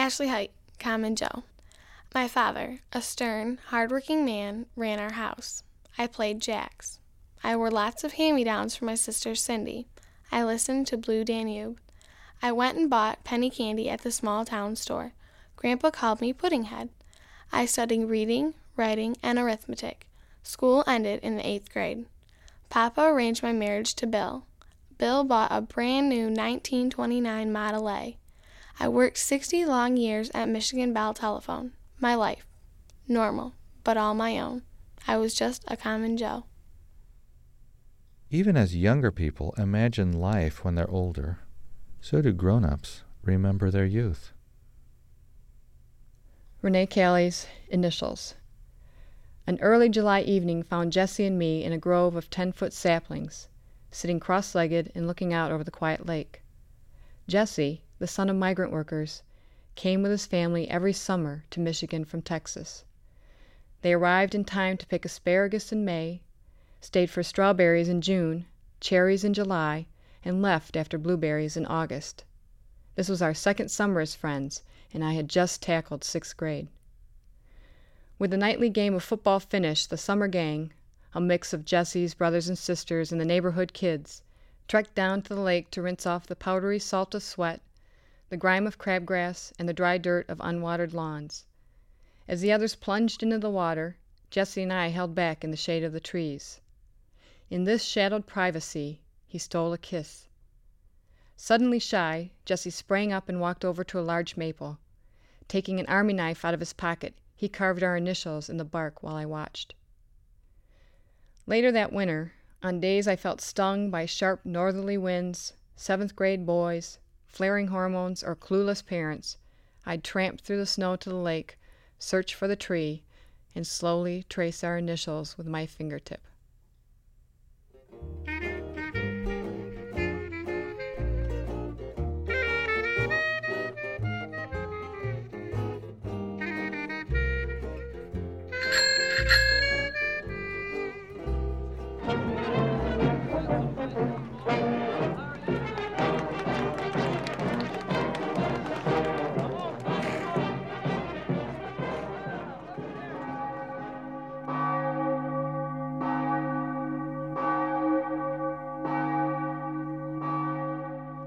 Ashley Height, common Joe. My father, a stern, hard-working man, ran our house. I played jacks. I wore lots of hand-me-downs for my sister Cindy. I listened to Blue Danube. I went and bought penny candy at the small town store. Grandpa called me Puddinghead. I studied reading, writing, and arithmetic. School ended in the 8th grade. Papa arranged my marriage to Bill. Bill bought a brand new 1929 Model A. I worked 60 long years at Michigan Bell Telephone. My life. Normal, but all my own. I was just a common Joe. Even as younger people imagine life when they're older, so do grown-ups remember their youth. Renee Calley's initials. An early July evening found Jesse and me in a grove of 10-foot saplings, sitting cross-legged and looking out over the quiet lake. Jesse, the son of migrant workers, came with his family every summer to Michigan from Texas. They arrived in time to pick asparagus in May, stayed for strawberries in June, cherries in July, and left after blueberries in August. This was our second summer as friends, and I had just tackled 6th grade. With the nightly game of football finished, the summer gang, a mix of Jesse's brothers and sisters and the neighborhood kids, trekked down to the lake to rinse off the powdery salt of sweat, the grime of crabgrass, and the dry dirt of unwatered lawns. As the others plunged into the water, Jesse and I held back in the shade of the trees. In this shadowed privacy, he stole a kiss. Suddenly shy, Jesse sprang up and walked over to a large maple. Taking an army knife out of his pocket, he carved our initials in the bark while I watched. Later that winter, on days I felt stung by sharp northerly winds, 7th-grade boys, flaring hormones, or clueless parents, I'd tramp through the snow to the lake, search for the tree, and slowly trace our initials with my fingertip.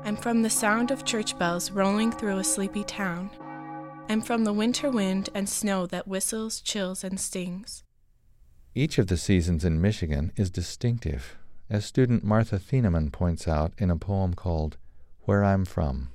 I'm from the sound of church bells rolling through a sleepy town. I'm from the winter wind and snow that whistles, chills, and stings. Each of the seasons in Michigan is distinctive, as student Martha Thienemann points out in a poem called Where I'm From.